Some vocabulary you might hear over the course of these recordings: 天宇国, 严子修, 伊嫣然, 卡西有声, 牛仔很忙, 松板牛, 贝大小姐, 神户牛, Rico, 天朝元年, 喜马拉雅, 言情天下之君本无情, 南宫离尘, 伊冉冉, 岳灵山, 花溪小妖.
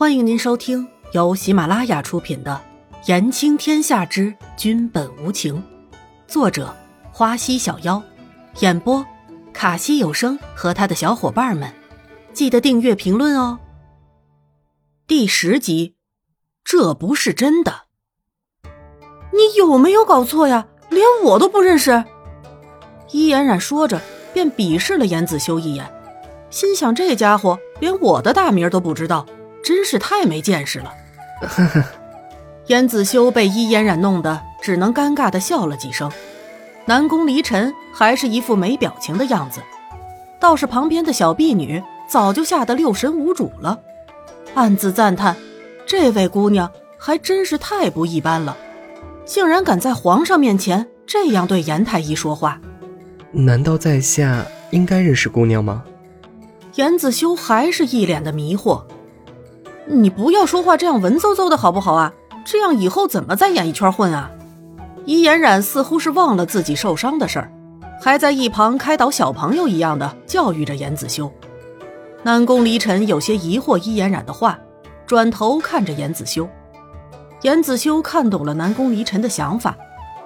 欢迎您收听由喜马拉雅出品的《言情天下之君本无情》，作者花溪小妖，演播卡西有声和他的小伙伴们，记得订阅评论哦。第10集，这不是真的。你有没有搞错呀？连我都不认识。伊冉冉说着便鄙视了严子修一眼，心想这家伙连我的大名都不知道，真是太没见识了。严子修被伊嫣然弄得只能尴尬地笑了几声。南宫离尘还是一副没表情的样子，倒是旁边的小婢女早就吓得六神无主了，暗自赞叹这位姑娘还真是太不一般了，竟然敢在皇上面前这样对严太医说话。难道在下应该认识姑娘吗？严子修还是一脸的迷惑。你不要说话这样文绉绉的好不好啊？这样以后怎么在演艺圈混啊？伊嫣然似乎是忘了自己受伤的事儿，还在一旁开导小朋友一样的教育着严子修。南宫离尘有些疑惑伊嫣然的话，转头看着严子修。严子修看懂了南宫离尘的想法，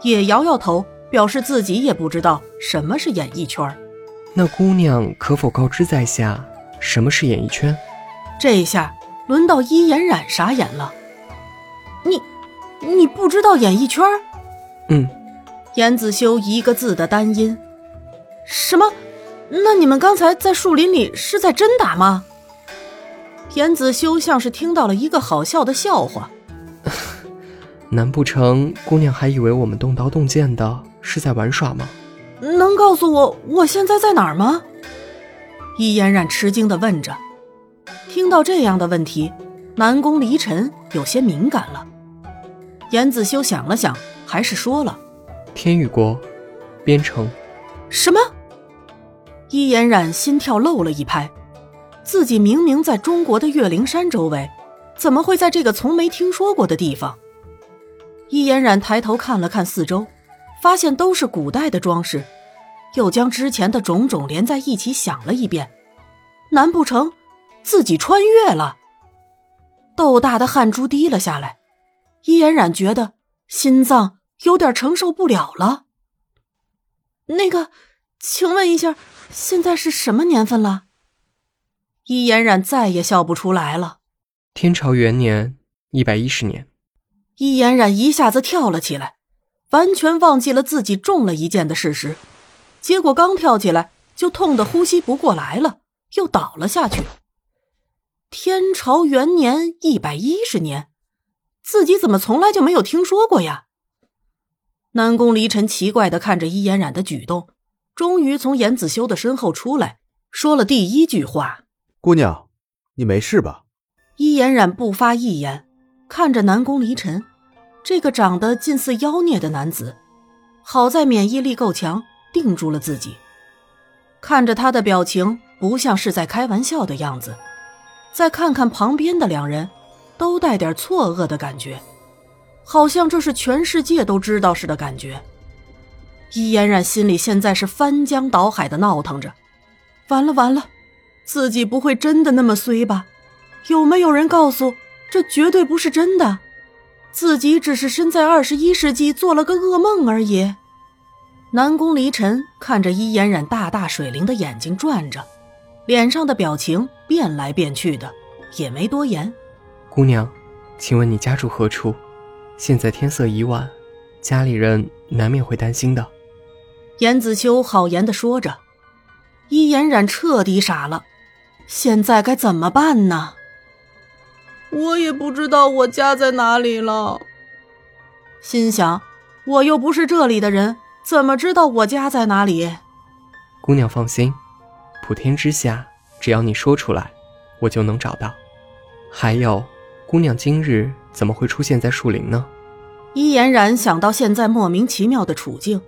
也摇摇头，表示自己也不知道什么是演艺圈。那姑娘可否告知在下什么是演艺圈？这一下轮到伊嫣然傻眼了。你不知道演艺圈？严子修一个字的单音。什么？那你们刚才在树林里是在真打吗？严子修像是听到了一个好笑的笑话。难不成姑娘还以为我们动刀动剑的是在玩耍吗？能告诉我现在在哪儿吗？伊嫣然吃惊地问着。听到这样的问题，南宫离尘有些敏感了。严子修想了想，还是说了：天宇国边城。什么？伊嫣然心跳漏了一拍，自己明明在中国的岳灵山周围，怎么会在这个从没听说过的地方？伊嫣然抬头看了看四周，发现都是古代的装饰，又将之前的种种连在一起想了一遍，难不成自己穿越了？豆大的汗珠滴了下来，伊嫣然觉得心脏有点承受不了了。请问一下，现在是什么年份了？伊嫣然再也笑不出来了。天朝元年110年。伊嫣然一下子跳了起来，完全忘记了自己中了一箭的事实，结果刚跳起来就痛得呼吸不过来了，又倒了下去。天朝元年110年，自己怎么从来就没有听说过呀？南宫离尘奇怪地看着伊嫣然的举动，终于从严子修的身后出来，说了第一句话：姑娘，你没事吧？伊嫣然不发一言，看着南宫离尘这个长得近似妖孽的男子，好在免疫力够强，定住了自己。看着他的表情不像是在开玩笑的样子，再看看旁边的两人，都带点错愕的感觉，好像这是全世界都知道似的感觉。伊嫣然心里现在是翻江倒海的闹腾着，完了，自己不会真的那么衰吧？有没有人告诉这绝对不是真的，自己只是身在21世纪做了个噩梦而已？南宫离尘看着伊嫣然大水灵的眼睛转着，脸上的表情变来变去的，也没多言。姑娘，请问你家住何处？现在天色已晚，家里人难免会担心的。严子修好言地说着。伊嫣然彻底傻了，现在该怎么办呢？我也不知道我家在哪里了。心想，我又不是这里的人，怎么知道我家在哪里？姑娘放心，普天之下只要你说出来，我就能找到。还有，姑娘今日怎么会出现在树林呢？伊嫣然想到现在莫名其妙的处境，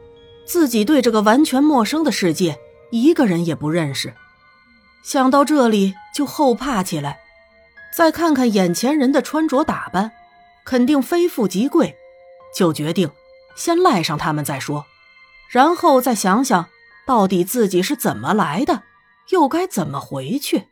自己对这个完全陌生的世界一个人也不认识，想到这里就后怕起来。再看看眼前人的穿着打扮，肯定非富即贵，就决定先赖上他们再说，然后再想想到底自己是怎么来的，又该怎么回去？